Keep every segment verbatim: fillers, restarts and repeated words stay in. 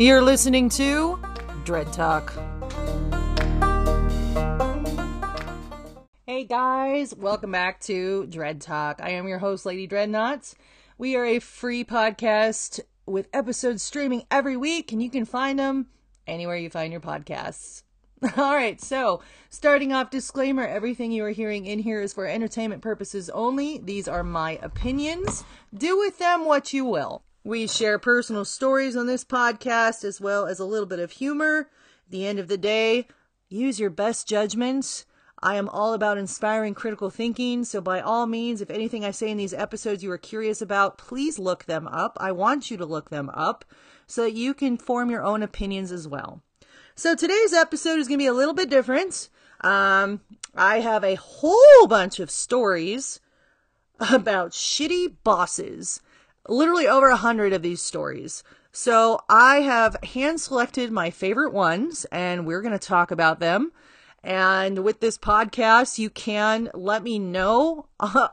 You're listening to Dread Talk. Hey guys, welcome back to Dread Talk. I am your host, Lady Dreadknot. We are a free podcast with episodes streaming every week, and you can find them anywhere you find your podcasts. All right, so starting off, disclaimer, everything you are hearing in here is for entertainment purposes only. These are my opinions. Do with them what you will. We share personal stories on this podcast as well as a little bit of humor. At the end of the day, use your best judgment. I am all about inspiring critical thinking, so by all means, if anything I say in these episodes you are curious about, please look them up. I want you to look them up so that you can form your own opinions as well. So today's episode is going to be a little bit different. Um, I have a whole bunch of stories about shitty bosses. Literally over a hundred of these stories. So I have hand selected my favorite ones and we're going to talk about them. And with this podcast, you can let me know uh,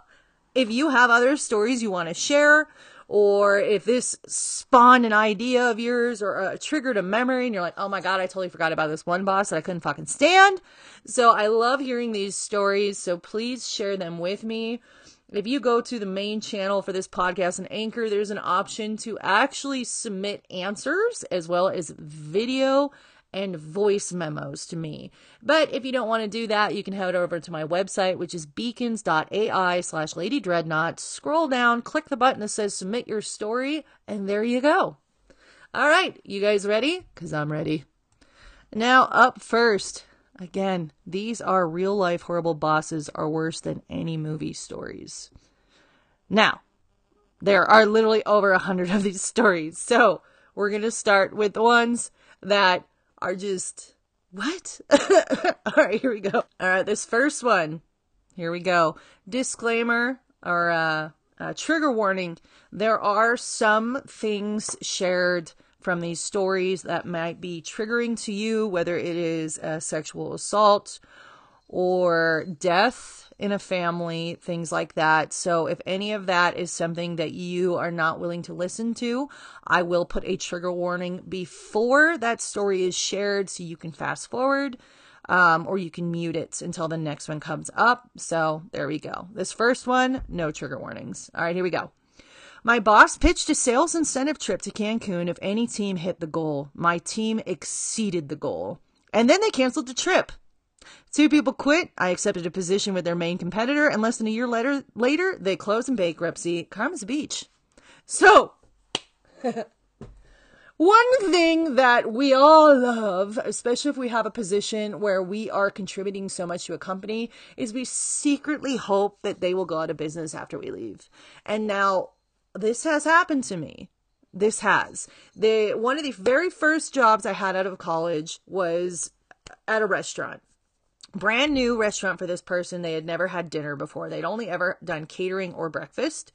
if you have other stories you want to share, or if this spawned an idea of yours or uh, triggered a memory and you're like, oh my God, I totally forgot about this one boss that I couldn't fucking stand. So I love hearing these stories. So please share them with me. If you go to the main channel for this podcast and Anchor, there's an option to actually submit answers as well as video and voice memos to me. But if you don't want to do that, you can head over to my website, which is beacons dot a i slash Lady Dreadknot. Scroll down, click the button that says submit your story, and there you go. All right, you guys ready? Because I'm ready. Now, up first. Again, these are real life horrible bosses are worse than any movie stories. Now, there are literally over a hundred of these stories. So we're going to start with the ones that are just, what? All right, here we go. All right, this first one, here we go. Disclaimer or uh, uh, trigger warning. There are some things shared from these stories that might be triggering to you, whether it is a sexual assault or death in a family, things like that. So if any of that is something that you are not willing to listen to, I will put a trigger warning before that story is shared so you can fast forward um, or you can mute it until the next one comes up. So there we go. This first one, no trigger warnings. All right, here we go. My boss pitched a sales incentive trip to Cancun if any team hit the goal. My team exceeded the goal. And then they canceled the trip. Two people quit. I accepted a position with their main competitor. And less than a year later, later they closed in bankruptcy. Calm as a beach. So, one thing that we all love, especially if we have a position where we are contributing so much to a company, is we secretly hope that they will go out of business after we leave. And now, this has happened to me. This has. They, one of the very first jobs I had out of college was at a restaurant. Brand new restaurant for this person. They had never had dinner before. They'd only ever done catering or breakfast.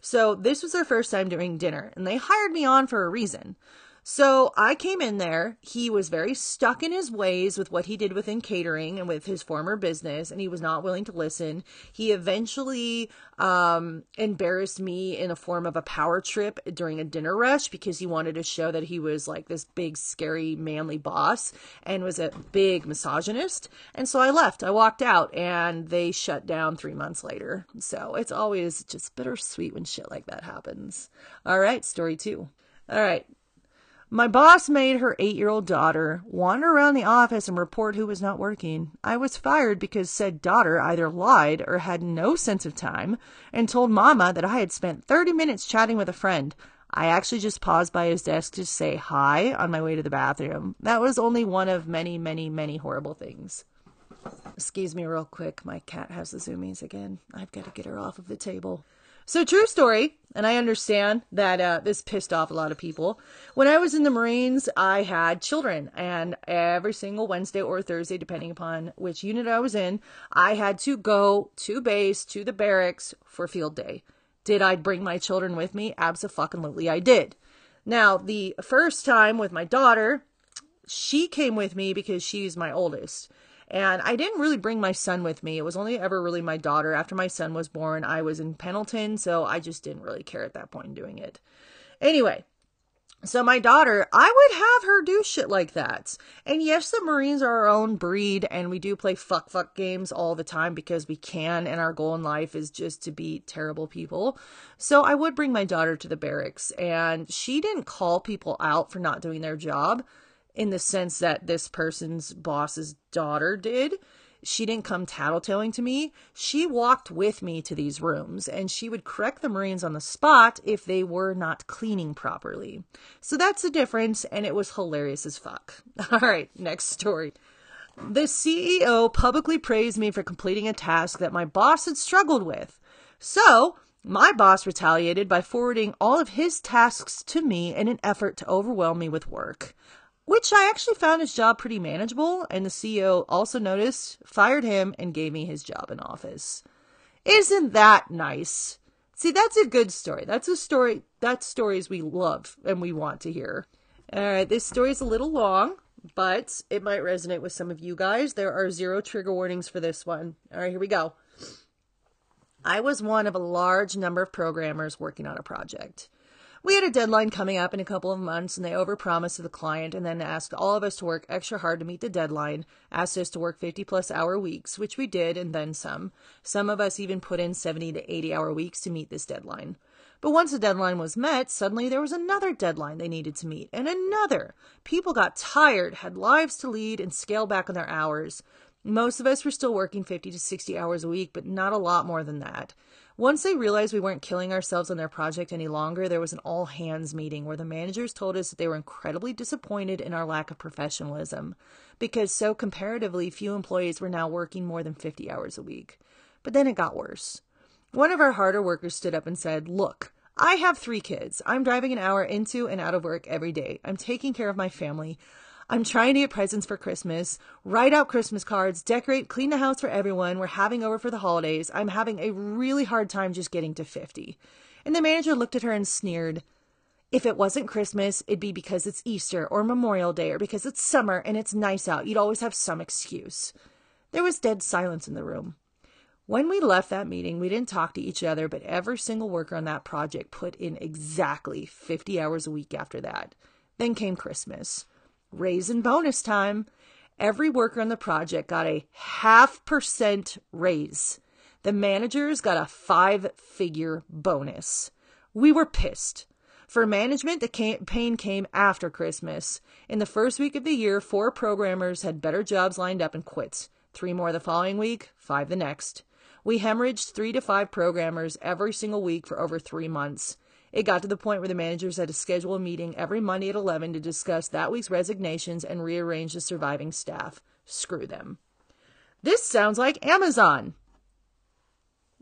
So this was their first time doing dinner. And they hired me on for a reason. So I came in there. He was very stuck in his ways with what he did within catering and with his former business, and he was not willing to listen. He eventually um, embarrassed me in the form of a power trip during a dinner rush because he wanted to show that he was like this big, scary, manly boss and was a big misogynist. And so I left. I walked out, and they shut down three months later. So it's always just bittersweet when shit like that happens. All right, story two. All right. My boss made her eight-year-old daughter wander around the office and report who was not working. I was fired because said daughter either lied or had no sense of time and told Mama that I had spent thirty minutes chatting with a friend. I actually just paused by his desk to say hi on my way to the bathroom. That was only one of many, many, many horrible things. Excuse me real quick. My cat has the zoomies again. I've got to get her off of the table. So true story, and I understand that uh, this pissed off a lot of people. When I was in the Marines, I had children, and every single Wednesday or Thursday, depending upon which unit I was in, I had to go to base, to the barracks for field day. Did I bring my children with me? Abso-fucking-lutely I did. Now, the first time with my daughter, she came with me because she's my oldest. And I didn't really bring my son with me. It was only ever really my daughter. After my son was born, I was in Pendleton, so I just didn't really care at that point in doing it. Anyway, So my daughter, I would have her do shit like that. And yes, the Marines are our own breed, and we do play fuck fuck games all the time because we can, and our goal in life is just to be terrible people. So I would bring my daughter to the barracks, and she didn't call people out for not doing their job in the sense that this person's boss's daughter did. She didn't come tattletaling to me. She walked with me to these rooms, and she would correct the Marines on the spot if they were not cleaning properly. So that's the difference, and it was hilarious as fuck. All right, next story. The C E O publicly praised me for completing a task that my boss had struggled with. So my boss retaliated by forwarding all of his tasks to me in an effort to overwhelm me with work, which I actually found his job pretty manageable, and the C E O also noticed, fired him, and gave me his job in office. Isn't that nice? See, that's a good story. That's a story, that's stories we love and we want to hear. All right, this story is a little long, but it might resonate with some of you guys. There are zero trigger warnings for this one. All right, here we go. I was one of a large number of programmers working on a project. We had a deadline coming up in a couple of months, and they overpromised to the client and then asked all of us to work extra hard to meet the deadline, asked us to work fifty plus hour weeks, which we did, and then some. Some of us even put in seventy to eighty hour weeks to meet this deadline. But once the deadline was met, suddenly there was another deadline they needed to meet, and another. People got tired, had lives to lead, and scaled back on their hours. Most of us were still working fifty to sixty hours a week, but not a lot more than that. Once they realized we weren't killing ourselves on their project any longer, there was an all-hands meeting where the managers told us that they were incredibly disappointed in our lack of professionalism because so comparatively few employees were now working more than fifty hours a week. But then it got worse. One of our harder workers stood up and said, "Look, I have three kids. I'm driving an hour into and out of work every day. I'm taking care of my family. I'm trying to get presents for Christmas, write out Christmas cards, decorate, clean the house for everyone. We're having over for the holidays. I'm having a really hard time just getting to fifty. And the manager looked at her and sneered, "If it wasn't Christmas, it'd be because it's Easter or Memorial Day or because it's summer and it's nice out. You'd always have some excuse." There was dead silence in the room. When we left that meeting, we didn't talk to each other, but every single worker on that project put in exactly fifty hours a week after that. Then came Christmas. Raise and bonus time. Every worker on the project got a half percent raise. The managers got a five-figure bonus. We were pissed. For management, the campaign came after Christmas. In the first week of the year, four programmers had better jobs lined up and quit. Three more the following week, five the next. We hemorrhaged three to five programmers every single week for over three months. It got to the point where the managers had to schedule a meeting every Monday at eleven to discuss that week's resignations and rearrange the surviving staff. Screw them. This sounds like Amazon.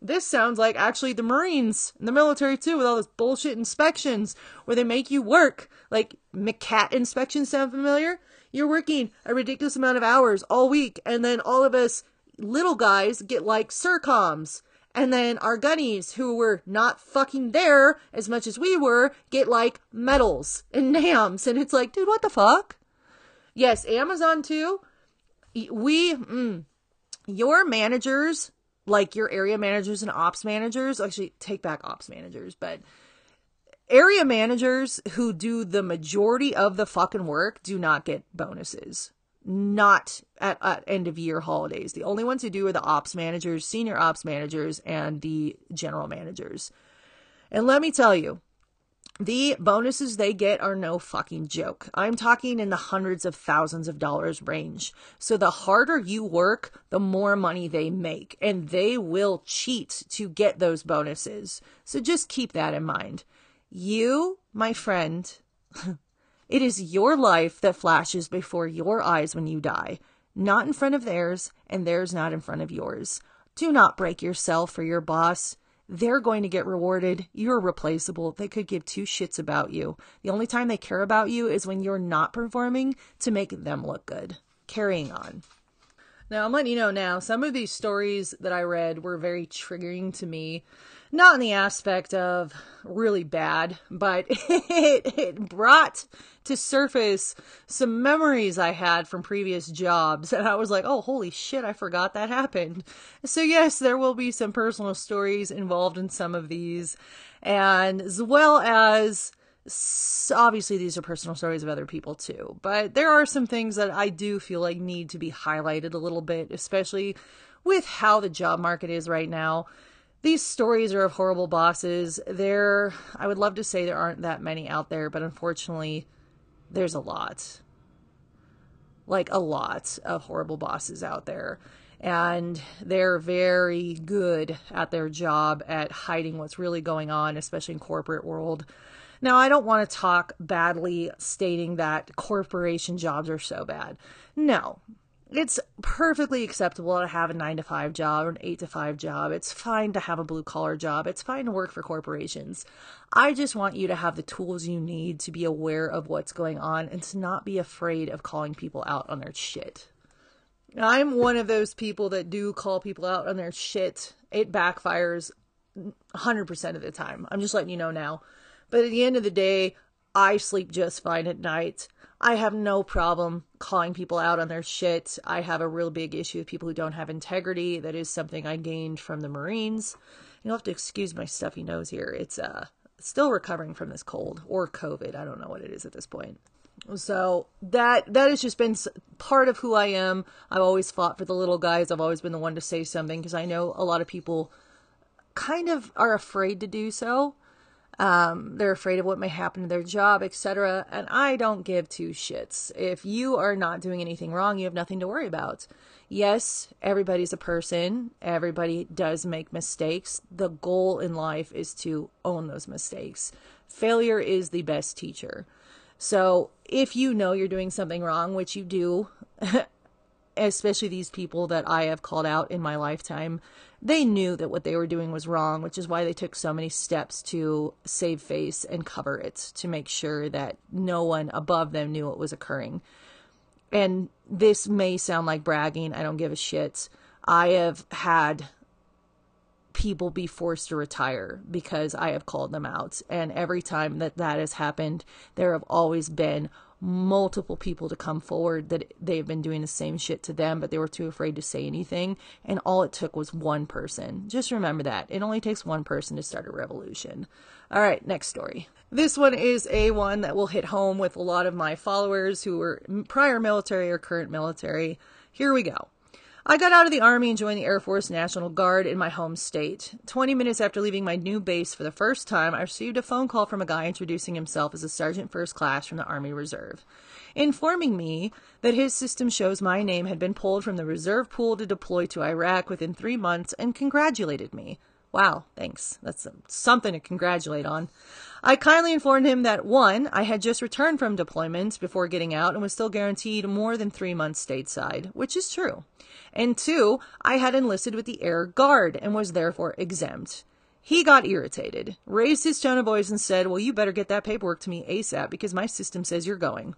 This sounds like actually the Marines and the military too, with all this bullshit inspections where they make you work. Like MCAT inspections sound familiar? You're working a ridiculous amount of hours all week, and then all of us little guys get like Sircoms. And then our gunnies, who were not fucking there as much as we were, get like medals and NAMs. And it's like, dude, what the fuck? Yes, Amazon too. We, mm, your managers, like your area managers and ops managers, actually take back ops managers, but area managers who do the majority of the fucking work do not get bonuses. Not at, at end of year holidays. The only ones who do are the ops managers, senior ops managers, and the general managers. And let me tell you, the bonuses they get are no fucking joke. I'm talking in the hundreds of thousands of dollars range. So the harder you work, the more money they make, and they will cheat to get those bonuses. So just keep that in mind. You, my friend, it is your life that flashes before your eyes when you die, not in front of theirs, and theirs not in front of yours. Do not break yourself for your boss. They're going to get rewarded. You're replaceable. They could give two shits about you. The only time they care about you is when you're not performing to make them look good. Carrying on. Now, I'm letting you know now, some of these stories that I read were very triggering to me. Not in the aspect of really bad, but it, it brought to surface some memories I had from previous jobs. And I was like, oh, holy shit, I forgot that happened. So yes, there will be some personal stories involved in some of these, and as well as So obviously these are personal stories of other people too, but there are some things that I do feel like need to be highlighted a little bit, especially with how the job market is right now. These stories are of horrible bosses. There, I would love to say there aren't that many out there, but unfortunately there's a lot, like a lot of horrible bosses out there. And they're very good at their job at hiding what's really going on, especially in corporate world. Now, I don't want to talk badly stating that corporation jobs are so bad. No, it's perfectly acceptable to have a nine to five job or an eight to five job. It's fine to have a blue-collar job. It's fine to work for corporations. I just want you to have the tools you need to be aware of what's going on and to not be afraid of calling people out on their shit. I'm one of those people that do call people out on their shit. It backfires one hundred percent of the time. I'm just letting you know now. But at the end of the day, I sleep just fine at night. I have no problem calling people out on their shit. I have a real big issue with people who don't have integrity. That is something I gained from the Marines. You'll have to excuse my stuffy nose here. It's uh still recovering from this cold or COVID. I don't know what it is at this point. So that that has just been part of who I am. I've always fought for the little guys. I've always been the one to say something because I know a lot of people kind of are afraid to do so. Um, they're afraid of what may happen to their job, et cetera. And I don't give two shits. If you are not doing anything wrong, you have nothing to worry about. Yes, everybody's a person. Everybody does make mistakes. The goal in life is to own those mistakes. Failure is the best teacher. So if you know you're doing something wrong, which you do, especially these people that I have called out in my lifetime, they knew that what they were doing was wrong, which is why they took so many steps to save face and cover it, to make sure that no one above them knew what was occurring. And this may sound like bragging. I don't give a shit. I have had people be forced to retire because I have called them out. And every time that that has happened, there have always been multiple people to come forward that they've been doing the same shit to them, but they were too afraid to say anything. And all it took was one person. Just remember that. It only takes one person to start a revolution. All right, next story. This one is a one that will hit home with a lot of my followers who were prior military or current military. Here we go. I got out of the Army and joined the Air Force National Guard in my home state. twenty minutes after leaving my new base for the first time, I received a phone call from a guy introducing himself as a Sergeant First Class from the Army Reserve, informing me that his system shows my name had been pulled from the reserve pool to deploy to Iraq within three months and congratulated me. Wow, thanks. That's something to congratulate on. I kindly informed him that, one, I had just returned from deployment before getting out and was still guaranteed more than three months stateside, which is true. And two, I had enlisted with the Air Guard and was therefore exempt. He got irritated, raised his tone of voice and said, well, you better get that paperwork to me ASAP because my system says you're going.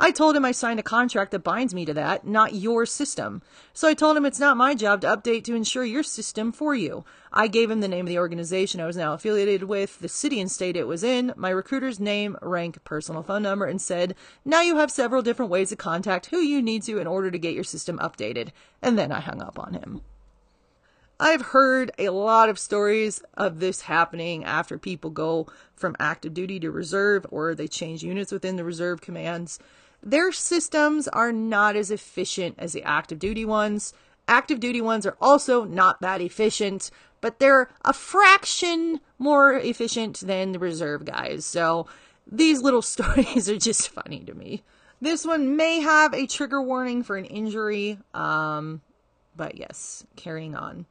I told him I signed a contract that binds me to that, not your system. So I told him it's not my job to update to ensure your system for you. I gave him the name of the organization I was now affiliated with, the city and state it was in, my recruiter's name, rank, personal phone number, and said, now you have several different ways to contact who you need to in order to get your system updated. And then I hung up on him. I've heard a lot of stories of this happening after people go from active duty to reserve or they change units within the reserve commands. Their systems are not as efficient as the active duty ones. Active duty ones are also not that efficient, but they're a fraction more efficient than the reserve guys. So these little stories are just funny to me. This one may have a trigger warning for an injury, um, but yes, carrying on.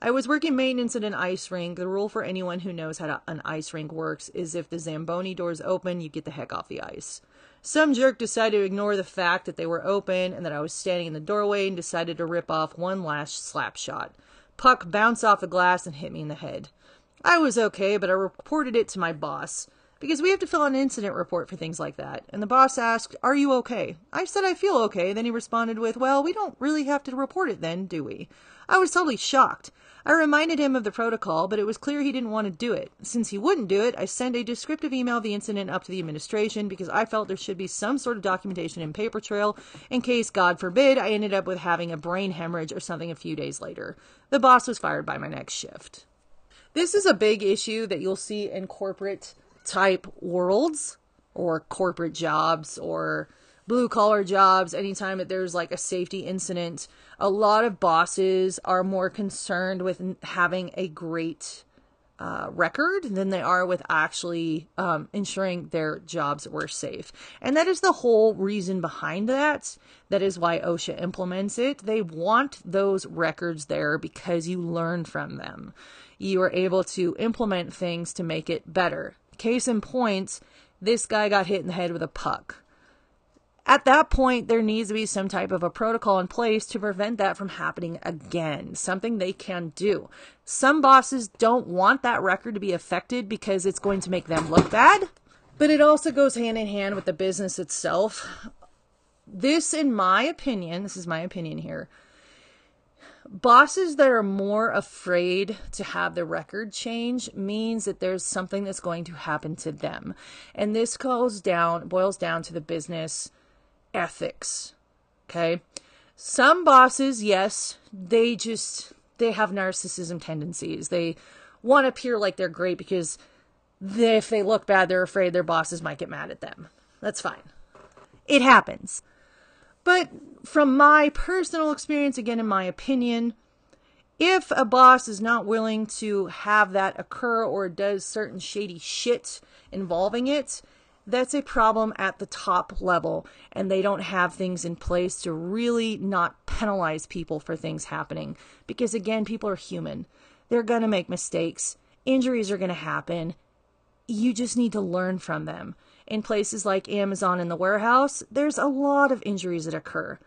I was working maintenance at an ice rink. The rule for anyone who knows how to, an ice rink works is if the Zamboni doors open, you get the heck off the ice. Some jerk decided to ignore the fact that they were open and that I was standing in the doorway and decided to rip off one last slap shot. Puck bounced off the glass and hit me in the head. I was okay, but I reported it to my boss because we have to fill an incident report for things like that. And the boss asked, are you okay? I said, I feel okay. Then he responded with, well, we don't really have to report it then, do we? I was totally shocked. I reminded him of the protocol, but it was clear he didn't want to do it. Since he wouldn't do it, I sent a descriptive email of the incident up to the administration because I felt there should be some sort of documentation and paper trail in case, God forbid, I ended up with having a brain hemorrhage or something a few days later. The boss was fired by my next shift. This is a big issue that you'll see in corporate type worlds or corporate jobs or blue collar jobs, anytime that there's like a safety incident, a lot of bosses are more concerned with having a great uh, record than they are with actually um, ensuring their jobs were safe. And that is the whole reason behind that. That is why OSHA implements it. They want those records there because you learn from them. You are able to implement things to make it better. Case in point, this guy got hit in the head with a puck. At that point, there needs to be some type of a protocol in place to prevent that from happening again, something they can do. Some bosses don't want that record to be affected because it's going to make them look bad, but it also goes hand in hand with the business itself. This, in my opinion, this is my opinion here, bosses that are more afraid to have the record change means that there's something that's going to happen to them. And this goes down, boils down to the business ethics. Okay. Some bosses, yes, they just, they have narcissism tendencies. They want to appear like they're great because they, if they look bad, they're afraid their bosses might get mad at them. That's fine. It happens. But from my personal experience, again, in my opinion, if a boss is not willing to have that occur or does certain shady shit involving it, that's a problem at the top level, and they don't have things in place to really not penalize people for things happening. Because again, people are human. They're going to make mistakes. Injuries are going to happen. You just need to learn from them. In places like Amazon and the warehouse, there's a lot of injuries that occur.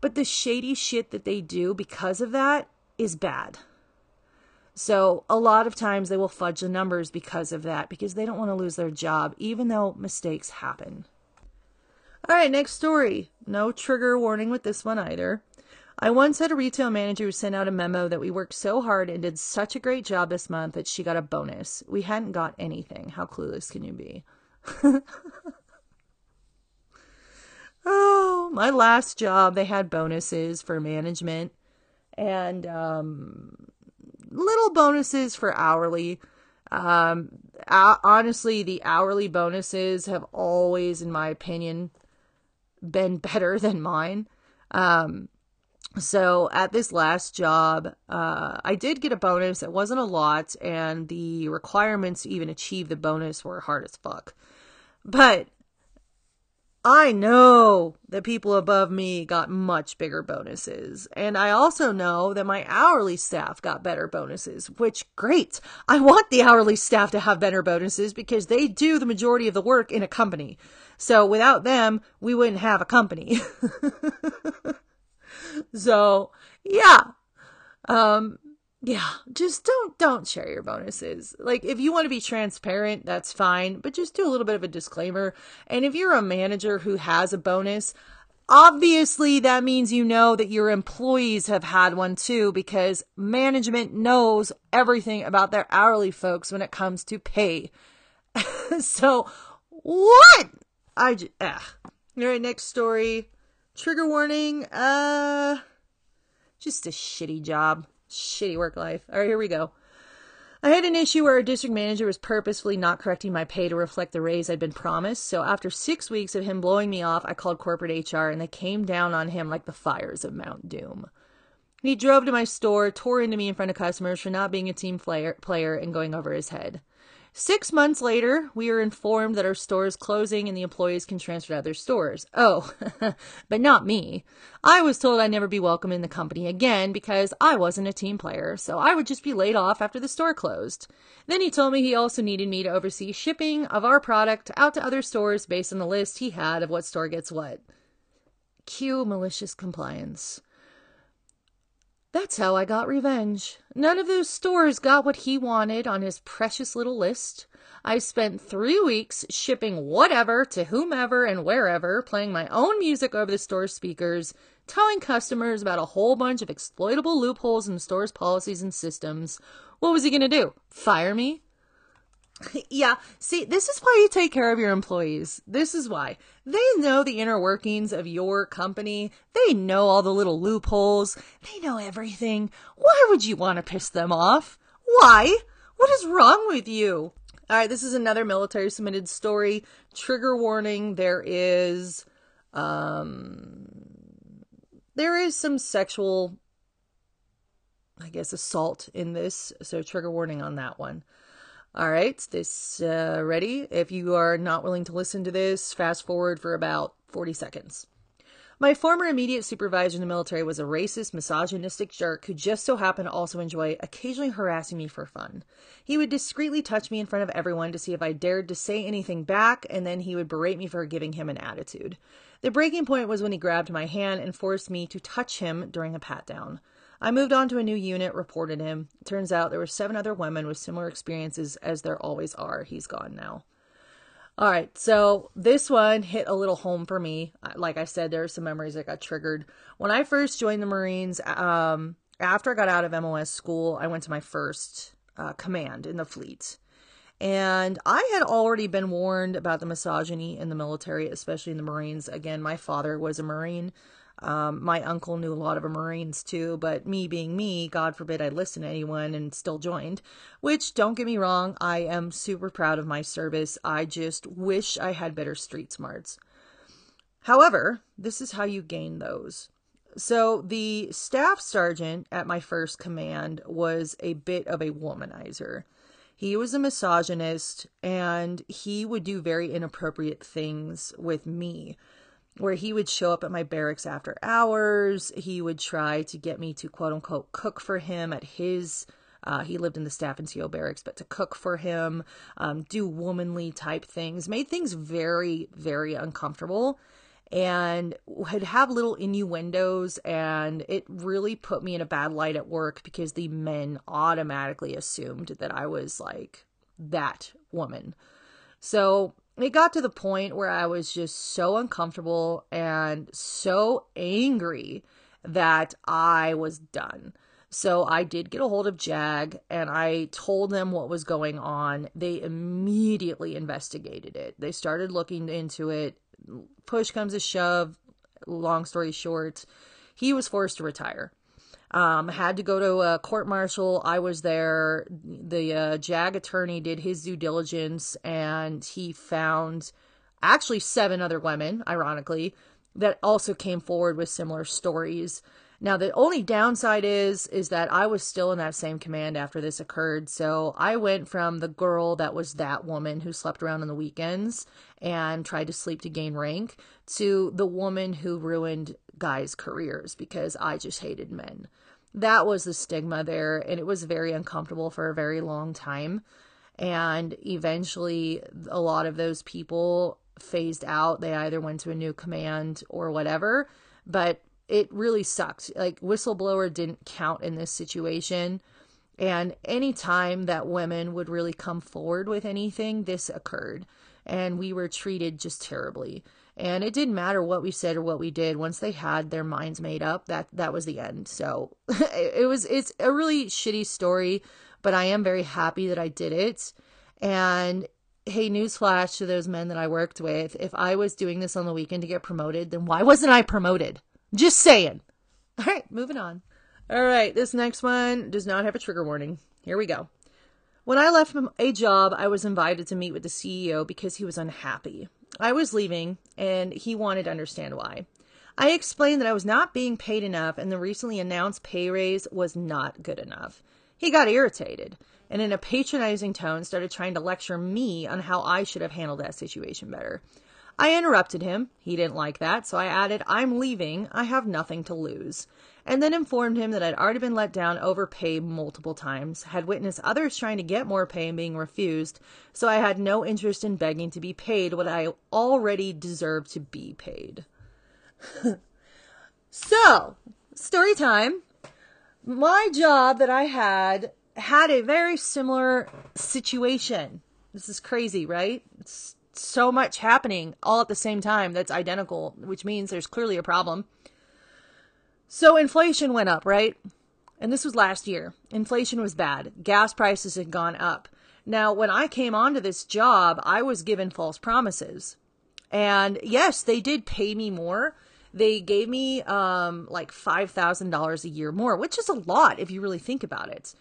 But the shady shit that they do because of that is bad. So a lot of times they will fudge the numbers because of that, because they don't want to lose their job, even though mistakes happen. All right, next story. No trigger warning with this one either. I once had a retail manager who sent out a memo that we worked so hard and did such a great job this month that she got a bonus. We hadn't got anything. How clueless can you be? Oh, my last job, they had bonuses for management and, um, little bonuses for hourly. Um, honestly, the hourly bonuses have always, in my opinion, been better than mine. Um, so at this last job, uh, I did get a bonus. It wasn't a lot. And the requirements to even achieve the bonus were hard as fuck. But I know that people above me got much bigger bonuses. And I also know that my hourly staff got better bonuses, which great. I want the hourly staff to have better bonuses because they do the majority of the work in a company. So without them, we wouldn't have a company. So yeah. Um, yeah, just don't, don't share your bonuses. Like if you want to be transparent, that's fine, but just do a little bit of a disclaimer. And if you're a manager who has a bonus, obviously that means, you know, that your employees have had one too, because management knows everything about their hourly folks when it comes to pay. So what? I just, ah. All right, next story. Trigger warning. Uh, just a shitty job. Shitty work life. All right, here we go. I had an issue where our district manager was purposefully not correcting my pay to reflect the raise I'd been promised. So after six weeks of him blowing me off, I called corporate H R and they came down on him like the fires of Mount Doom. He drove to my store, tore into me in front of customers for not being a team player, player and going over his head. Six months later, we are informed that our store is closing and the employees can transfer to other stores. Oh, but not me. I was told I'd never be welcome in the company again because I wasn't a team player, so I would just be laid off after the store closed. Then he told me he also needed me to oversee shipping of our product out to other stores based on the list he had of what store gets what. Cue malicious compliance. That's how I got revenge. None of those stores got what he wanted on his precious little list. I spent three weeks shipping whatever to whomever and wherever, playing my own music over the store's speakers, telling customers about a whole bunch of exploitable loopholes in the store's policies and systems. What was he going to do? Fire me? Yeah, see, this is why you take care of your employees. This is why. They know the inner workings of your company. They know all the little loopholes. They know everything. Why would you want to piss them off? Why? What is wrong with you? All right, this is another military submitted story. Trigger warning, there is um there is some sexual, I guess, assault in this, so trigger warning on that one. All right, this uh, ready? If you are not willing to listen to this, fast forward for about forty seconds. My former immediate supervisor in the military was a racist, misogynistic jerk who just so happened to also enjoy occasionally harassing me for fun. He would discreetly touch me in front of everyone to see if I dared to say anything back, and then he would berate me for giving him an attitude. The breaking point was when he grabbed my hand and forced me to touch him during a pat-down. I moved on to a new unit, reported him. It turns out there were seven other women with similar experiences, as there always are. He's gone now. All right, so this one hit a little home for me. Like I said, there are some memories that got triggered. When I first joined the Marines, um, after I got out of M O S school, I went to my first uh, command in the fleet. And I had already been warned about the misogyny in the military, especially in the Marines. Again, my father was a Marine. Um, my uncle knew a lot of Marines too, but me being me, God forbid I listen to anyone, and still joined, which, don't get me wrong, I am super proud of my service. I just wish I had better street smarts. However, this is how you gain those. So the staff sergeant at my first command was a bit of a womanizer. He was a misogynist, and he would do very inappropriate things with me, where he would show up at my barracks after hours. He would try to get me to, quote unquote, cook for him at his, uh, he lived in the staff and C O barracks, but to cook for him, um, do womanly type things, made things very, very uncomfortable, and would have little innuendos. And it really put me in a bad light at work, because the men automatically assumed that I was like that woman. So it got to the point where I was just so uncomfortable and so angry that I was done. So I did get a hold of JAG, and I told them what was going on. They immediately investigated it. They started looking into it. Push comes to shove. Long story short, he was forced to retire. Um, had to go to a court martial. I was there. The uh, JAG attorney did his due diligence, and he found actually seven other women, ironically, that also came forward with similar stories. Now, the only downside is, is that I was still in that same command after this occurred. So I went from the girl that was that woman who slept around on the weekends and tried to sleep to gain rank, to the woman who ruined guys' careers because I just hated men. That was the stigma there, and it was very uncomfortable for a very long time. And eventually, a lot of those people phased out. They either went to a new command or whatever, but it really sucked. Like, whistleblower didn't count in this situation. And any time that women would really come forward with anything, this occurred. And we were treated just terribly. And it didn't matter what we said or what we did. Once they had their minds made up, that, that was the end. So it was, it's a really shitty story, but I am very happy that I did it. And hey, newsflash to those men that I worked with, if I was doing this on the weekend to get promoted, then why wasn't I promoted? Just saying. All right, moving on. All right, this next one does not have a trigger warning. Here we go. When I left a job, I was invited to meet with the C E O because he was unhappy. I was leaving, and he wanted to understand why. I explained that I was not being paid enough, and the recently announced pay raise was not good enough. He got irritated, and in a patronizing tone started trying to lecture me on how I should have handled that situation better. I interrupted him. He didn't like that, so I added, I'm leaving. I have nothing to lose. And then informed him that I'd already been let down over pay multiple times, had witnessed others trying to get more pay and being refused, so I had no interest in begging to be paid what I already deserved to be paid. So, story time. My job that I had had a very similar situation. This is crazy, right? It's so much happening all at the same time that's identical, which means there's clearly a problem. So inflation went up, right? And this was last year. Inflation was bad. Gas prices had gone up. Now, when I came onto this job, I was given false promises. And yes, they did pay me more. They gave me um, like five thousand dollars a year more, which is a lot if you really think about it.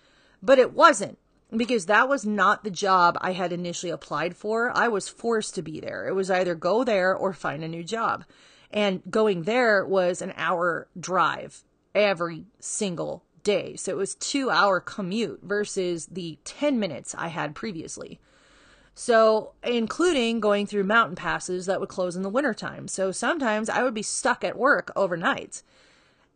But it wasn't. because that was not the job I had initially applied for. I was forced to be there. It was either go there or find a new job. And going there was an hour drive every single day. So it was two hour commute versus the ten minutes I had previously. So including going through mountain passes that would close in the wintertime. So sometimes I would be stuck at work overnight.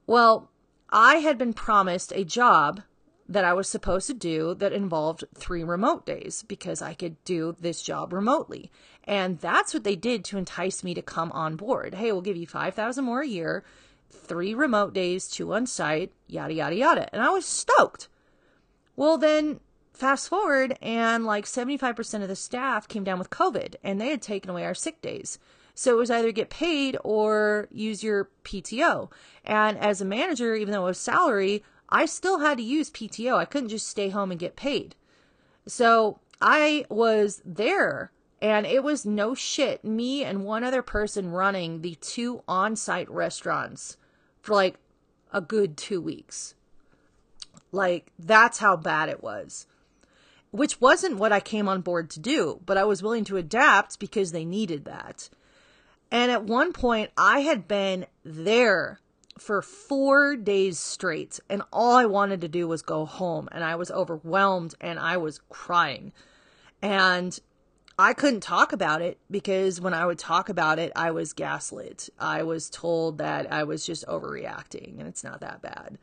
Well, I had been promised a job that I was supposed to do that involved three remote days because I could do this job remotely. And that's what they did to entice me to come on board. Hey, we'll give you five thousand more a year, three remote days, two on site, yada, yada, yada. And I was stoked. Well, then fast forward and like seventy-five percent of the staff came down with COVID and they had taken away our sick days. So it was either get paid or use your P T O. And as a manager, even though it was salary, I still had to use P T O. I couldn't just stay home and get paid. So I was there and it was no shit. Me and one other person running the two on-site restaurants for like a good two weeks. Like that's how bad it was, which wasn't what I came on board to do, but I was willing to adapt because they needed that. And at one point I had been there for four days straight. And all I wanted to do was go home. And I was overwhelmed and I was crying. And I couldn't talk about it because when I would talk about it, I was gaslit. I was told that I was just overreacting and it's not that bad.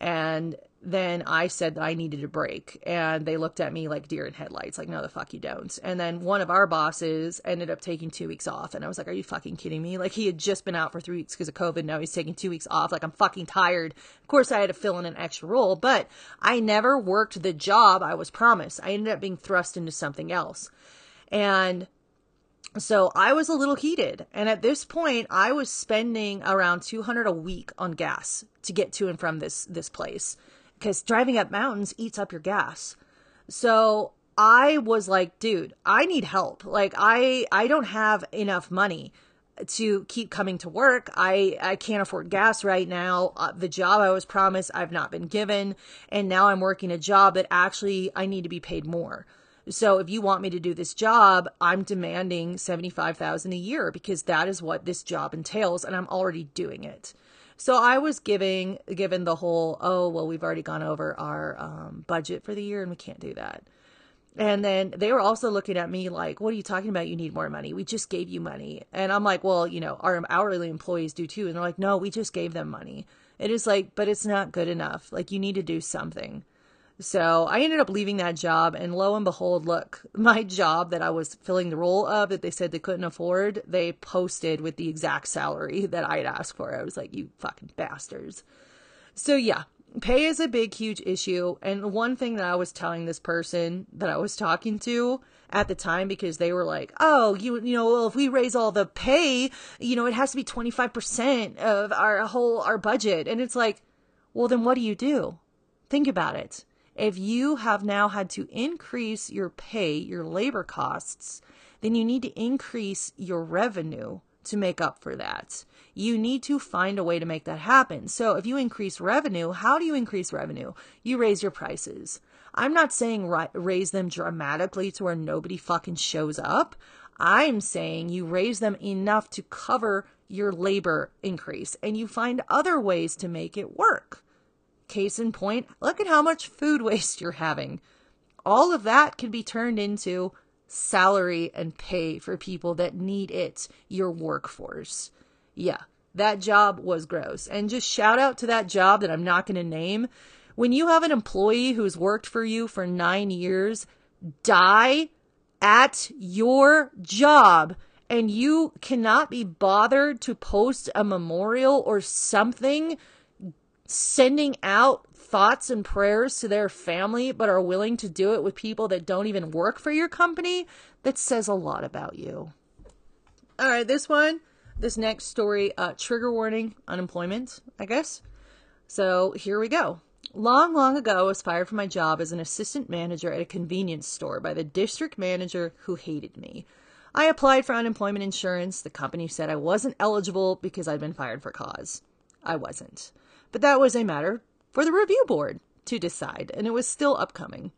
And then I said that I needed a break. And they looked at me like deer in headlights, like, no, the fuck you don't. And then one of our bosses ended up taking two weeks off. And I was like, are you fucking kidding me? Like he had just been out for three weeks because of COVID. Now he's taking two weeks off. Like I'm fucking tired. Of course I had to fill in an extra role, but I never worked the job I was promised. I ended up being thrust into something else. And so I was a little heated. And at this point I was spending around two hundred dollars a week on gas to get to and from this, this place. Because driving up mountains eats up your gas. So I was like, dude, I need help. Like I, I don't have enough money to keep coming to work. I, I can't afford gas right now. Uh, the job I was promised, I've not been given. And now I'm working a job that actually I need to be paid more. So if you want me to do this job, I'm demanding seventy-five thousand dollars a year because that is what this job entails. And I'm already doing it. So I was giving, given the whole, oh, well, we've already gone over our um, budget for the year and we can't do that. And then they were also looking at me like, what are you talking about? You need more money. We just gave you money. And I'm like, well, you know, our hourly employees do too. And they're like, no, we just gave them money. It is like, but it's not good enough. Like you need to do something. So I ended up leaving that job and lo and behold, look, my job that I was filling the role of that they said they couldn't afford, they posted with the exact salary that I had asked for. I was like, you fucking bastards. So yeah, pay is a big, huge issue. And one thing that I was telling this person that I was talking to at the time, because they were like, oh, you, you know, well, if we raise all the pay, you know, it has to be twenty-five percent of our whole, our budget. And it's like, well, then what do you do? Think about it. If you have now had to increase your pay, your labor costs, then you need to increase your revenue to make up for that. You need to find a way to make that happen. So if you increase revenue, how do you increase revenue? You raise your prices. I'm not saying ri- raise them dramatically to where nobody fucking shows up. I'm saying you raise them enough to cover your labor increase and you find other ways to make it work. Case in point, look at how much food waste you're having. All of that can be turned into salary and pay for people that need it, your workforce. Yeah, that job was gross. And just shout out to that job that I'm not going to name. When you have an employee who's worked for you for nine years, die at your job. And you cannot be bothered to post a memorial or something sending out thoughts and prayers to their family, but are willing to do it with people that don't even work for your company, that says a lot about you. All right, this one, this next story, uh, trigger warning, unemployment, I guess. So here we go. Long, long ago, I was fired from my job as an assistant manager at a convenience store by the district manager who hated me. I applied for unemployment insurance. The company said I wasn't eligible because I'd been fired for cause. I wasn't. But that was a matter for the review board to decide, and it was still upcoming.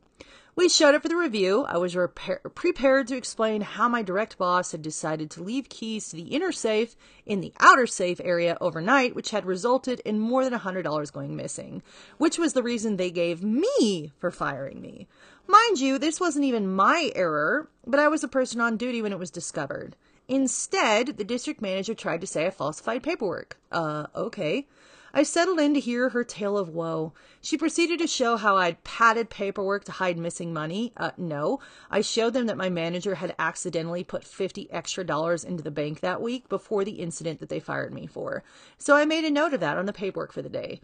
We showed up for the review. I was repair- prepared to explain how my direct boss had decided to leave keys to the inner safe in the outer safe area overnight, which had resulted in more than one hundred dollars going missing, which was the reason they gave me for firing me. Mind you, this wasn't even my error, but I was the person on duty when it was discovered. Instead, the district manager tried to say I falsified paperwork. Uh, okay. I settled in to hear her tale of woe. She proceeded to show how I'd padded paperwork to hide missing money. Uh, no. I showed them that my manager had accidentally put fifty extra dollars into the bank that week before the incident that they fired me for. So I made a note of that on the paperwork for the day.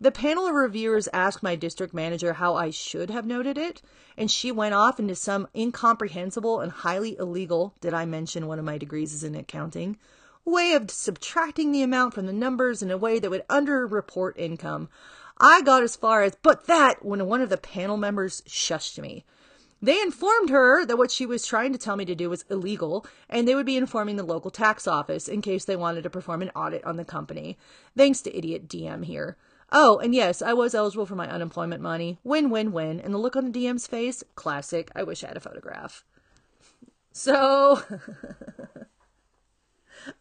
The panel of reviewers asked my district manager how I should have noted it, and she went off into some incomprehensible and highly illegal, did I mention one of my degrees is in accounting, way of subtracting the amount from the numbers in a way that would underreport income. I got as far as, but that, when one of the panel members shushed me. They informed her that what she was trying to tell me to do was illegal, and they would be informing the local tax office in case they wanted to perform an audit on the company. Thanks to idiot D M here. Oh, and yes, I was eligible for my unemployment money. Win, win, win. And the look on the D M's face, classic. I wish I had a photograph. So...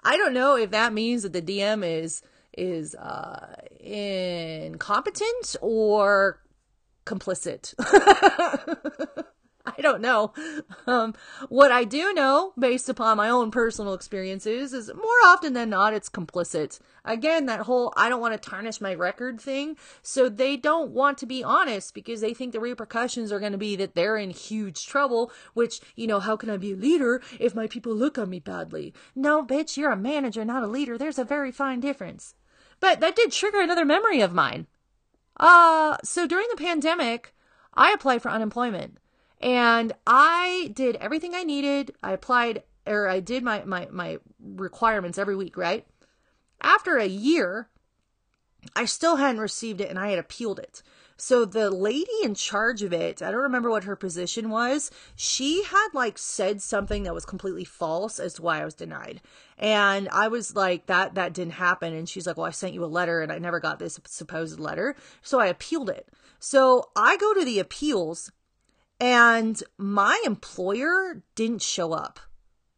I don't know if that means that the D M is is uh, incompetent or complicit. I don't know. Um, what I do know, based upon my own personal experiences, is more often than not, it's complicit. Again, that whole I don't want to tarnish my record thing. So they don't want to be honest because they think the repercussions are going to be that they're in huge trouble, which, you know, how can I be a leader if my people look on me badly? No, bitch, you're a manager, not a leader. There's a very fine difference. But that did trigger another memory of mine. Uh, so during the pandemic, I applied for unemployment. And I did everything I needed. I applied, or I did my, my, my requirements every week, right? After a year, I still hadn't received it and I had appealed it. So the lady in charge of it, I don't remember what her position was. She had like said something that was completely false as to why I was denied. And I was like, that, that didn't happen. And she's like, well, I sent you a letter and I never got this supposed letter. So I appealed it. So I go to the appeals. And my employer didn't show up.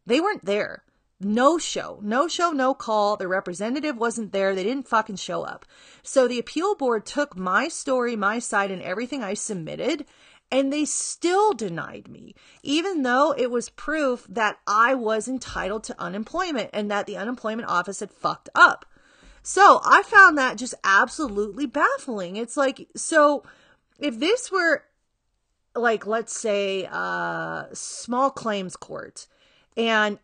They weren't there. No show. No show, no call. The representative wasn't there. They didn't fucking show up. So the appeal board took my story, my side, and everything I submitted, and they still denied me, even though it was proof that I was entitled to unemployment and that the unemployment office had fucked up. So I found that just absolutely baffling. It's like, so if this were... like, let's say, uh, small claims court, and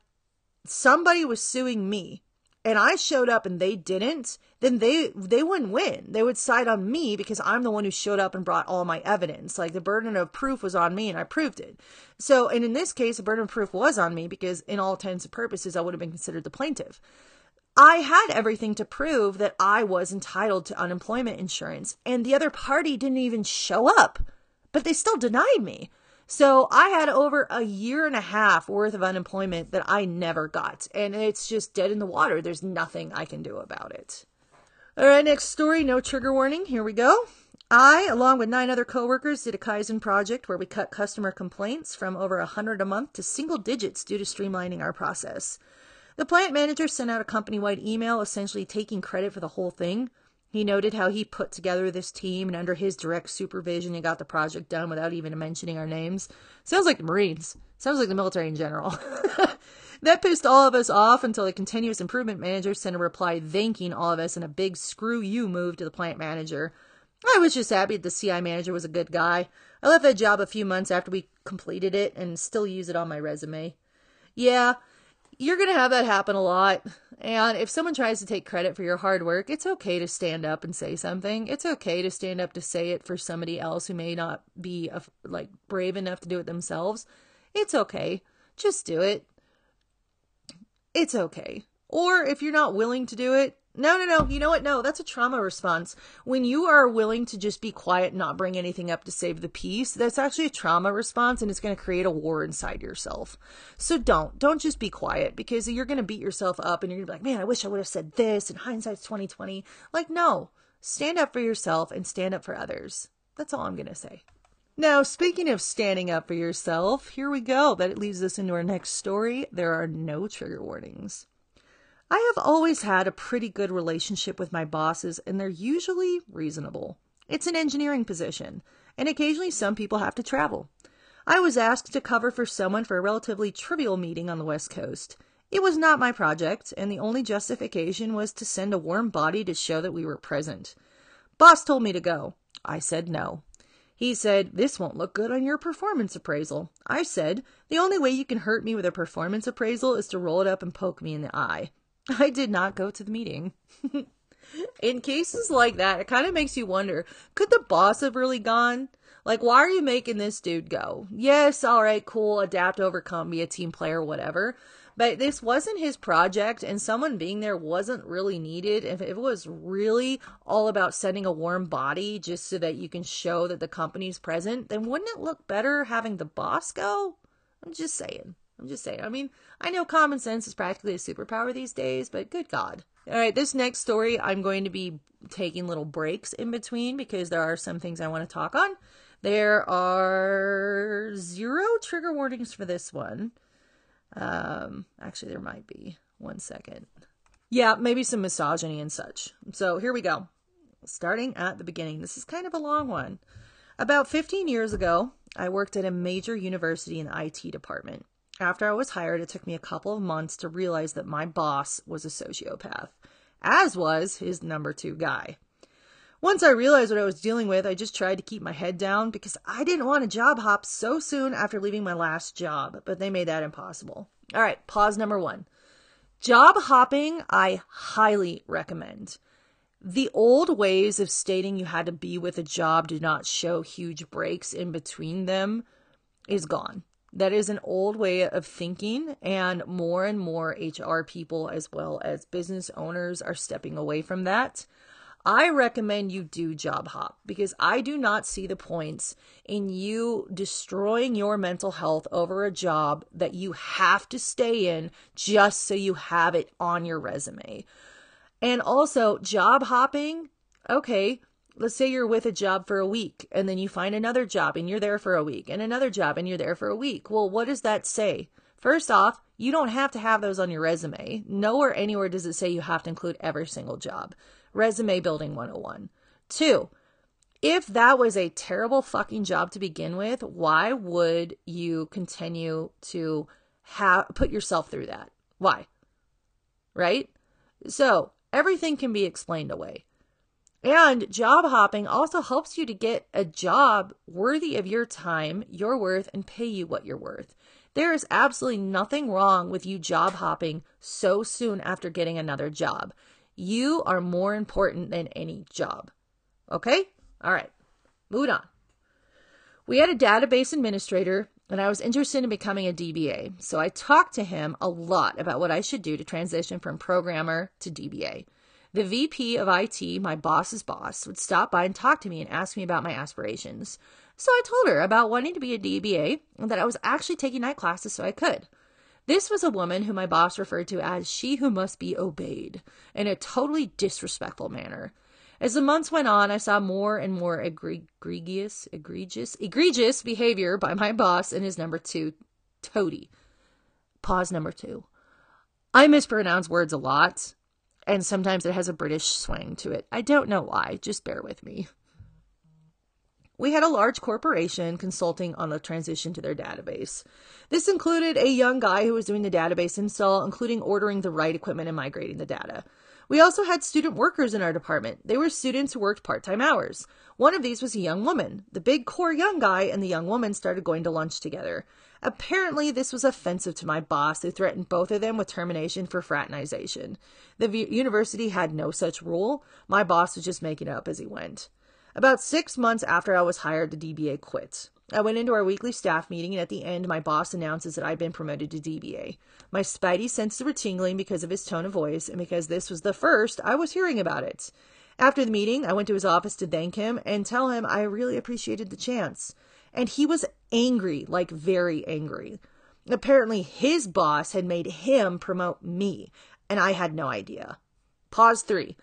somebody was suing me and I showed up and they didn't, then they, they wouldn't win. They would side on me because I'm the one who showed up and brought all my evidence. Like the burden of proof was on me and I proved it. So, and in this case, the burden of proof was on me because in all intents and purposes, I would have been considered the plaintiff. I had everything to prove that I was entitled to unemployment insurance and the other party didn't even show up. But they still denied me. So I had over a year and a half worth of unemployment that I never got. And it's just dead in the water. There's nothing I can do about it. All right, next story. No trigger warning. Here we go. I, along with nine other coworkers, did a Kaizen project where we cut customer complaints from over one hundred a month to single digits due to streamlining our process. The plant manager sent out a company-wide email essentially taking credit for the whole thing. He noted how he put together this team and under his direct supervision and got the project done without even mentioning our names. Sounds like the Marines. Sounds like the military in general. That pissed all of us off until the continuous improvement manager sent a reply thanking all of us in a big screw you move to the plant manager. I was just happy that the C I manager was a good guy. I left that job a few months after we completed it and still use it on my resume. Yeah, you're going to have that happen a lot. And if someone tries to take credit for your hard work, it's okay to stand up and say something. It's okay to stand up to say it for somebody else who may not be like brave enough to do it themselves. It's okay. Just do it. It's okay. Or if you're not willing to do it, no, no, no. You know what? No, that's a trauma response. When you are willing to just be quiet and not bring anything up to save the peace, that's actually a trauma response and it's going to create a war inside yourself. So don't, don't just be quiet because you're going to beat yourself up and you're going to be like, man, I wish I would have said this and hindsight's twenty twenty. Like, no, stand up for yourself and stand up for others. That's all I'm going to say. Now, speaking of standing up for yourself, here we go. That leads us into our next story. There are no trigger warnings. I have always had a pretty good relationship with my bosses, and they're usually reasonable. It's an engineering position, and occasionally some people have to travel. I was asked to cover for someone for a relatively trivial meeting on the West Coast. It was not my project, and the only justification was to send a warm body to show that we were present. Boss told me to go. I said no. He said, "This won't look good on your performance appraisal." I said, "The only way you can hurt me with a performance appraisal is to roll it up and poke me in the eye." I did not go to the meeting. In cases like that, it kind of makes you wonder, could the boss have really gone? Like, why are you making this dude go? Yes, all right, cool, adapt, overcome, be a team player, whatever. But this wasn't his project, and someone being there wasn't really needed. If it was really all about sending a warm body just so that you can show that the company's present, then wouldn't it look better having the boss go? I'm just saying. I'm just saying. I mean, I know common sense is practically a superpower these days, but good God. All right, this next story, I'm going to be taking little breaks in between because there are some things I want to talk on. There are zero trigger warnings for this one. Um, actually, there might be. One second. Yeah, maybe some misogyny and such. So here we go. Starting at the beginning. This is kind of a long one. About fifteen years ago, I worked at a major university in the I T department. After I was hired, it took me a couple of months to realize that my boss was a sociopath, as was his number two guy. Once I realized what I was dealing with, I just tried to keep my head down because I didn't want to job hop so soon after leaving my last job, but they made that impossible. All right, pause number one. Job hopping, I highly recommend. The old ways of stating you had to be with a job do not show huge breaks in between them is gone. That is an old way of thinking, and more and more H R people as well as business owners are stepping away from that. I recommend you do job hop because I do not see the points in you destroying your mental health over a job that you have to stay in just so you have it on your resume. And also job hopping, okay, let's say you're with a job for a week and then you find another job and you're there for a week and another job and you're there for a week. Well, what does that say? First off, you don't have to have those on your resume. Nowhere, anywhere does it say you have to include every single job. Resume building one oh one. Two, if that was a terrible fucking job to begin with, why would you continue to ha- put yourself through that? Why? Right? So everything can be explained away. And job hopping also helps you to get a job worthy of your time, your worth, and pay you what you're worth. There is absolutely nothing wrong with you job hopping so soon after getting another job. You are more important than any job. Okay? All right. Moving on. We had a database administrator, and I was interested in becoming a D B A. So I talked to him a lot about what I should do to transition from programmer to D B A. The V P of I T, my boss's boss, would stop by and talk to me and ask me about my aspirations. So I told her about wanting to be a D B A and that I was actually taking night classes so I could. This was a woman who my boss referred to as she who must be obeyed in a totally disrespectful manner. As the months went on, I saw more and more egregious, egregious, egregious behavior by my boss and his number two, toady. Pause number two. I mispronounce words a lot. And sometimes it has a British swang to it. I don't know why. Just bear with me. We had a large corporation consulting on the transition to their database. This included a young guy who was doing the database install, including ordering the right equipment and migrating the data. We also had student workers in our department. They were students who worked part-time hours. One of these was a young woman. The big core young guy and the young woman started going to lunch together. Apparently, this was offensive to my boss, who threatened both of them with termination for fraternization. The university had no such rule. My boss was just making it up as he went. About six months after I was hired, the D B A quit. I went into our weekly staff meeting, and at the end, my boss announces that I'd been promoted to D B A. My spidey senses were tingling because of his tone of voice, and because this was the first I was hearing about it. After the meeting, I went to his office to thank him and tell him I really appreciated the chance. And he was angry, like very angry. Apparently, his boss had made him promote me, and I had no idea. Pause three.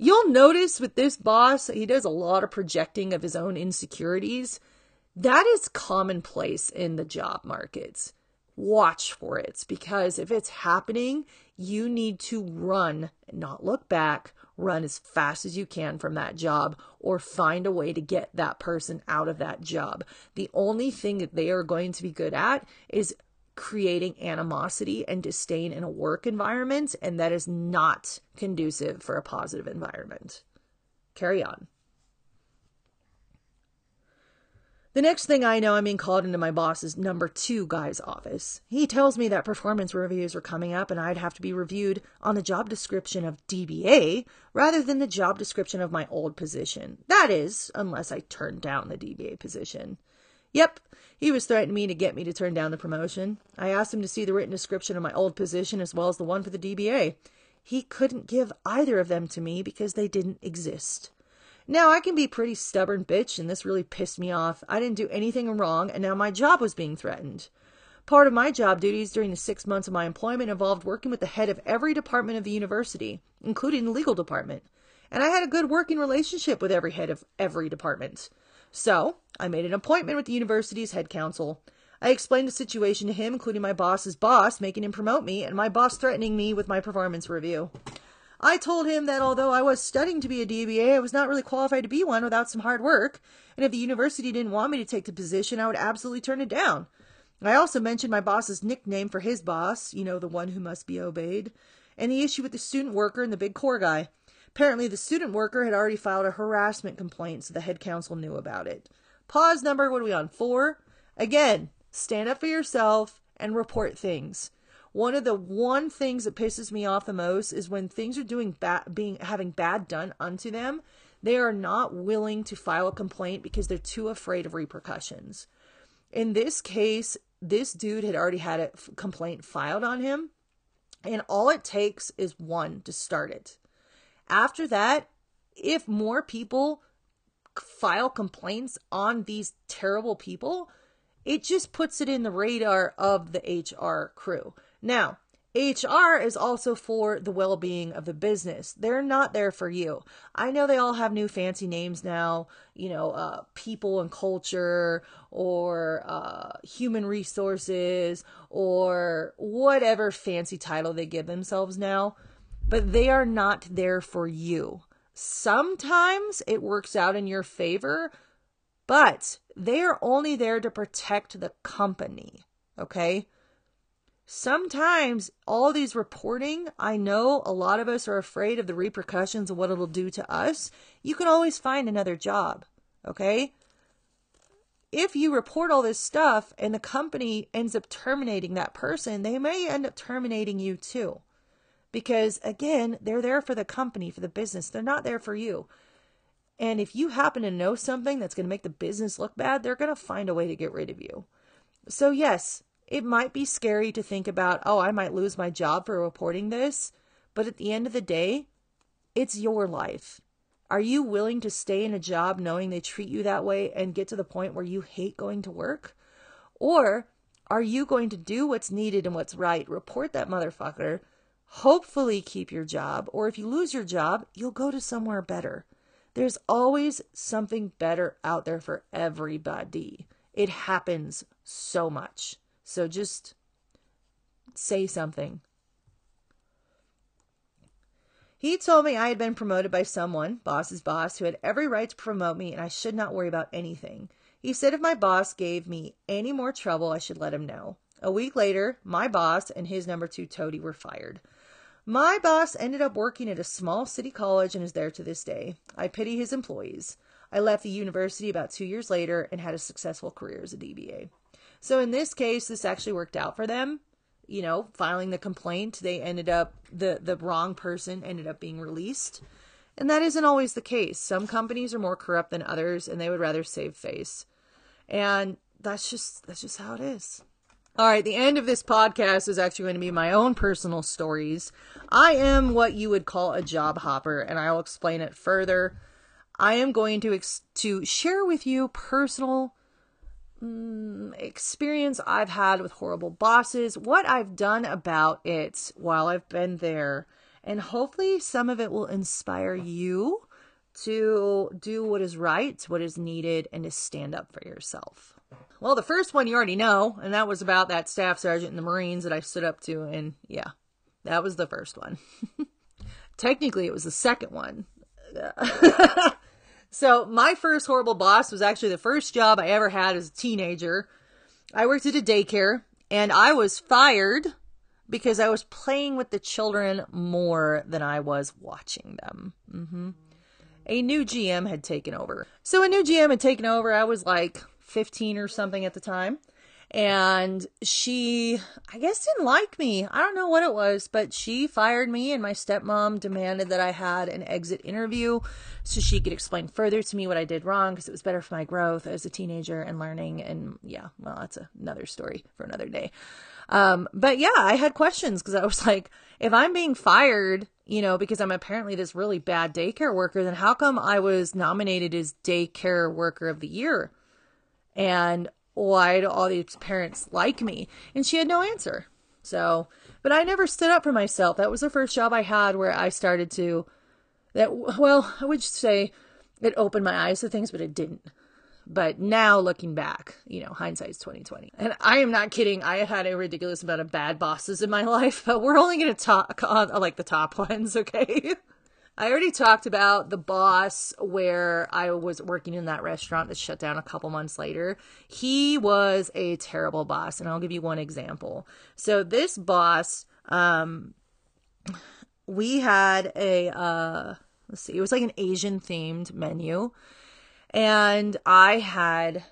You'll notice with this boss, he does a lot of projecting of his own insecurities. That is commonplace in the job markets. Watch for it, because if it's happening, you need to run and not look back. Run as fast as you can from that job, or find a way to get that person out of that job. The only thing that they are going to be good at is creating animosity and disdain in a work environment, and that is not conducive for a positive environment. Carry on. The next thing I know, I'm being called into my boss's number two guy's office. He tells me that performance reviews were coming up and I'd have to be reviewed on the job description of D B A rather than the job description of my old position. That is, unless I turned down the D B A position. Yep, he was threatening me to get me to turn down the promotion. I asked him to see the written description of my old position as well as the one for the D B A. He couldn't give either of them to me because they didn't exist. Now, I can be a pretty stubborn bitch, and this really pissed me off. I didn't do anything wrong, and now my job was being threatened. Part of my job duties during the six months of my employment involved working with the head of every department of the university, including the legal department. And I had a good working relationship with every head of every department. So, I made an appointment with the university's head counsel. I explained the situation to him, including my boss's boss, making him promote me, and my boss threatening me with my performance review. I told him that although I was studying to be a D B A, I was not really qualified to be one without some hard work, and if the university didn't want me to take the position, I would absolutely turn it down. I also mentioned my boss's nickname for his boss, you know, the one who must be obeyed, and the issue with the student worker and the big core guy. Apparently, the student worker had already filed a harassment complaint, so the head counsel knew about it. Pause number, what are we on, four? Again, stand up for yourself and report things. One of the one things that pisses me off the most is when things are doing ba- being having bad done unto them, they are not willing to file a complaint because they're too afraid of repercussions. In this case, this dude had already had a f- complaint filed on him, and all it takes is one to start it. After that, if more people file complaints on these terrible people, it just puts it in the radar of the H R crew. Now, H R is also for the well-being of the business. They're not there for you. I know they all have new fancy names now, you know, uh, people and culture, or uh, human resources, or whatever fancy title they give themselves now, but they are not there for you. Sometimes it works out in your favor, but they are only there to protect the company, okay? Sometimes all these reporting, I know a lot of us are afraid of the repercussions of what it'll do to us. You can always find another job, okay? If you report all this stuff and the company ends up terminating that person, they may end up terminating you too. Because again, they're there for the company, for the business. They're not there for you. And if you happen to know something that's going to make the business look bad, they're going to find a way to get rid of you. So yes, it might be scary to think about, oh, I might lose my job for reporting this. But at the end of the day, it's your life. Are you willing to stay in a job knowing they treat you that way and get to the point where you hate going to work? Or are you going to do what's needed and what's right? Report that motherfucker, hopefully keep your job. Or if you lose your job, you'll go to somewhere better. There's always something better out there for everybody. It happens so much. So just say something. He told me I had been promoted by someone, boss's boss, who had every right to promote me and I should not worry about anything. He said if my boss gave me any more trouble, I should let him know. A week later, my boss and his number two toady were fired. My boss ended up working at a small city college and is there to this day. I pity his employees. I left the university about two years later and had a successful career as a D B A. So in this case, this actually worked out for them. You know, filing the complaint, they ended up, the, the wrong person ended up being released. And that isn't always the case. Some companies are more corrupt than others and they would rather save face. And that's just, that's just how it is. All right, the end of this podcast is actually going to be my own personal stories. I am what you would call a job hopper, and I'll explain it further. I am going to ex- to share with you personal experience I've had with horrible bosses, what I've done about it while I've been there, And hopefully some of it will inspire you to do what is right, what is needed, and to stand up for yourself. Well, the first one you already know, and that was about that staff sergeant in the Marines that I stood up to. And yeah, that was the first one. Technically, it was the second one. So my first horrible boss was actually the first job I ever had as a teenager. I worked at a daycare, and I was fired because I was playing with the children more than I was watching them. Mm-hmm. A new G M had taken over. So a new G M had taken over. I was like fifteen or something at the time. And she, I guess, didn't like me. I don't know what it was, but she fired me, and my stepmom demanded that I had an exit interview so she could explain further to me what I did wrong, because it was better for my growth as a teenager and learning. And yeah, well, that's another story for another day. Um, but yeah, I had questions, because I was like, if I'm being fired, you know, because I'm apparently this really bad daycare worker, then how come I was nominated as daycare worker of the year? And why do all these parents like me? And she had no answer. So, but I never stood up for myself. That was the first job I had where I started to, that, well, I would say it opened my eyes to things, but it didn't. But now looking back, you know, hindsight's twenty twenty. And I am not kidding. I have had a ridiculous amount of bad bosses in my life, but we're only going to talk on like the top ones. Okay. I already talked about the boss where I was working in that restaurant that shut down a couple months later. He was a terrible boss, and I'll give you one example. So this boss, um, we had a, uh, let's see, it was like an Asian themed menu, and I had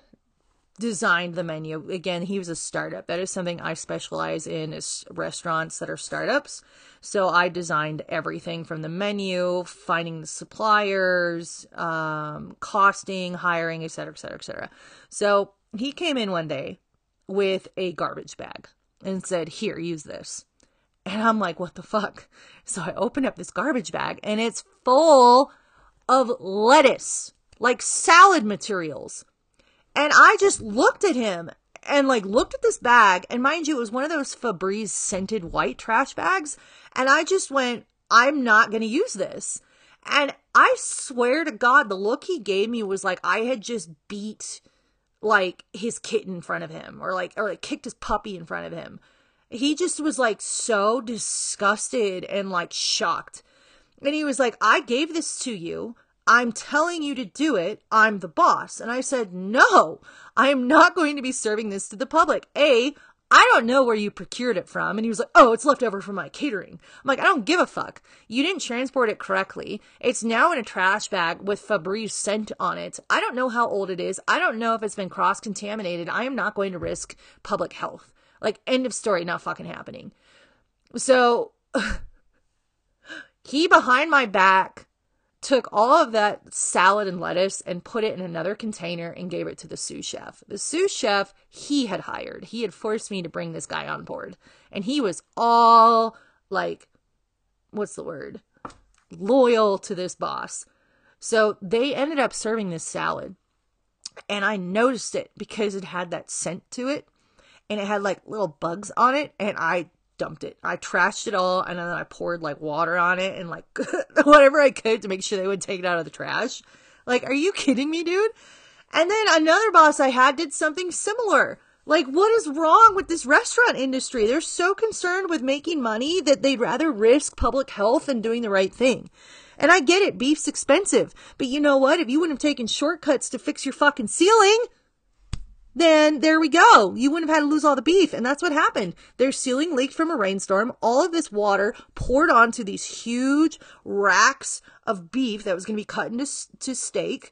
designed the menu. Again, he was a startup. That is something I specialize in, is restaurants that are startups. So I designed everything from the menu, finding the suppliers, um, costing, hiring, et cetera, et cetera, et cetera. So he came in one day with a garbage bag and said, here, use this. And I'm like, what the fuck? So I opened up this garbage bag, and it's full of lettuce, like salad materials. And I just looked at him and like looked at this bag. And mind you, it was one of those Febreze scented white trash bags. And I just went, I'm not going to use this. And I swear to God, the look he gave me was like I had just beat like his kitten in front of him, or like, or like kicked his puppy in front of him. He just was like so disgusted and like shocked. And he was like, I gave this to you. I'm telling you to do it. I'm the boss. And I said, no, I am not going to be serving this to the public. A, I don't know where you procured it from. And he was like, oh, it's left over from my catering. I'm like, I don't give a fuck. You didn't transport it correctly. It's now in a trash bag with Febreze scent on it. I don't know how old it is. I don't know if it's been cross-contaminated. I am not going to risk public health. Like, end of story, not fucking happening. So he, behind my back, took all of that salad and lettuce and put it in another container and gave it to the sous chef. The sous chef he had hired. He had forced me to bring this guy on board. And he was all like, what's the word? Loyal to this boss. So they ended up serving this salad. And I noticed it because it had that scent to it. And it had like little bugs on it. And I dumped it. I trashed it all, and then I poured like water on it and like whatever I could to make sure they would take it out of the trash. Like, are you kidding me, dude? And then another boss I had did something similar. Like, what is wrong with this restaurant industry? They're so concerned with making money that they'd rather risk public health than doing the right thing. And I get it, beef's expensive, but you know what? If you wouldn't have taken shortcuts to fix your fucking ceiling, then there we go. You wouldn't have had to lose all the beef. And that's what happened. Their ceiling leaked from a rainstorm. All of this water poured onto these huge racks of beef that was going to be cut into to steak.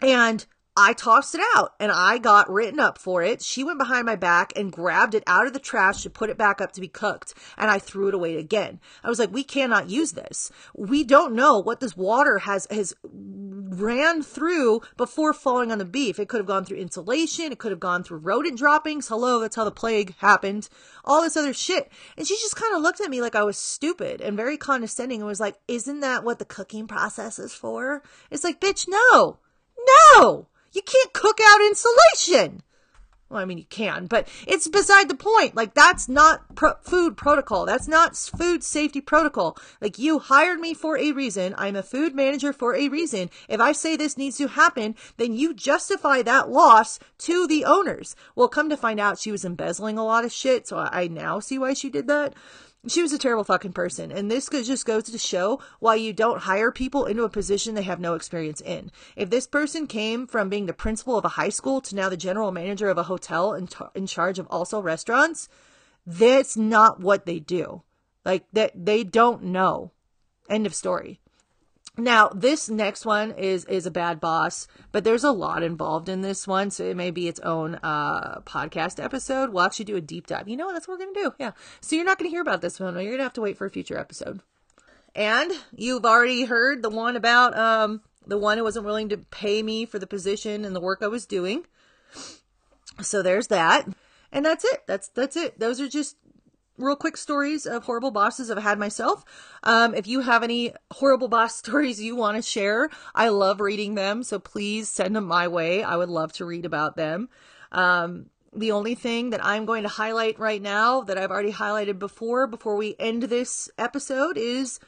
And I tossed it out, and I got written up for it. She went behind my back and grabbed it out of the trash to put it back up to be cooked. And I threw it away again. I was like, we cannot use this. We don't know what this water has, has ran through before falling on the beef. It could have gone through insulation. It could have gone through rodent droppings. Hello, that's how the plague happened. All this other shit. And she just kind of looked at me like I was stupid and very condescending and was like, isn't that what the cooking process is for? It's like, bitch, no, no. You can't cook out insulation. Well, I mean, you can, but it's beside the point. Like, that's not pro- food protocol. That's not food safety protocol. Like, you hired me for a reason. I'm a food manager for a reason. If I say this needs to happen, then you justify that loss to the owners. Well, come to find out, she was embezzling a lot of shit, so I now see why she did that. She was a terrible fucking person. And this just goes to show why you don't hire people into a position they have no experience in. If this person came from being the principal of a high school to now the general manager of a hotel and t- in charge of also restaurants, that's not what they do. Like, that they don't know. End of story. Now, this next one is, is a bad boss, but there's a lot involved in this one, so it may be its own uh, podcast episode. We'll actually do a deep dive. You know what? That's what we're going to do. Yeah. So you're not going to hear about this one. You're going to have to wait for a future episode. And you've already heard the one about um, the one who wasn't willing to pay me for the position and the work I was doing. So there's that. And that's it. That's that's it. Those are just real quick stories of horrible bosses I've had myself. Um, if you have any horrible boss stories you want to share, I love reading them. So please send them my way. I would love to read about them. Um, the only thing that I'm going to highlight right now that I've already highlighted before, before we end this episode, is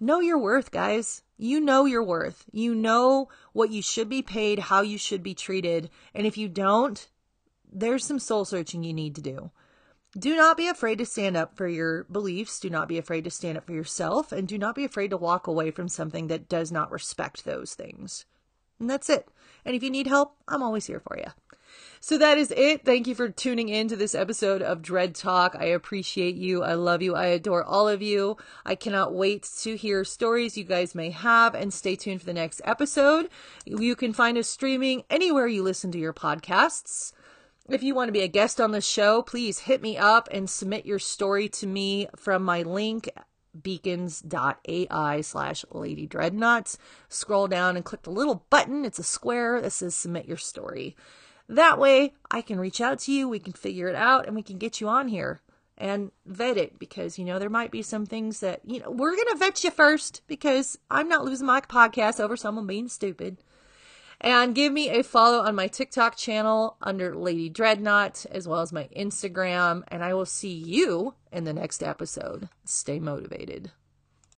know your worth, guys. You know your worth. You know what you should be paid, how you should be treated. And if you don't, there's some soul searching you need to do. Do not be afraid to stand up for your beliefs. Do not be afraid to stand up for yourself, and do not be afraid to walk away from something that does not respect those things. And that's it. And if you need help, I'm always here for you. So that is it. Thank you for tuning in to this episode of Dread Talk. I appreciate you. I love you. I adore all of you. I cannot wait to hear stories you guys may have, and stay tuned for the next episode. You can find us streaming anywhere you listen to your podcasts. If you want to be a guest on the show, please hit me up and submit your story to me from my link, beacons.ai slash Lady Dreadknots. Scroll down and click the little button. It's a square that says submit your story. That way I can reach out to you. We can figure it out, and we can get you on here and vet it, because, you know, there might be some things that, you know, we're going to vet you first, because I'm not losing my podcast over someone being stupid. And give me a follow on my TikTok channel under Lady Dreadknot, as well as my Instagram. And I will see you in the next episode. Stay motivated.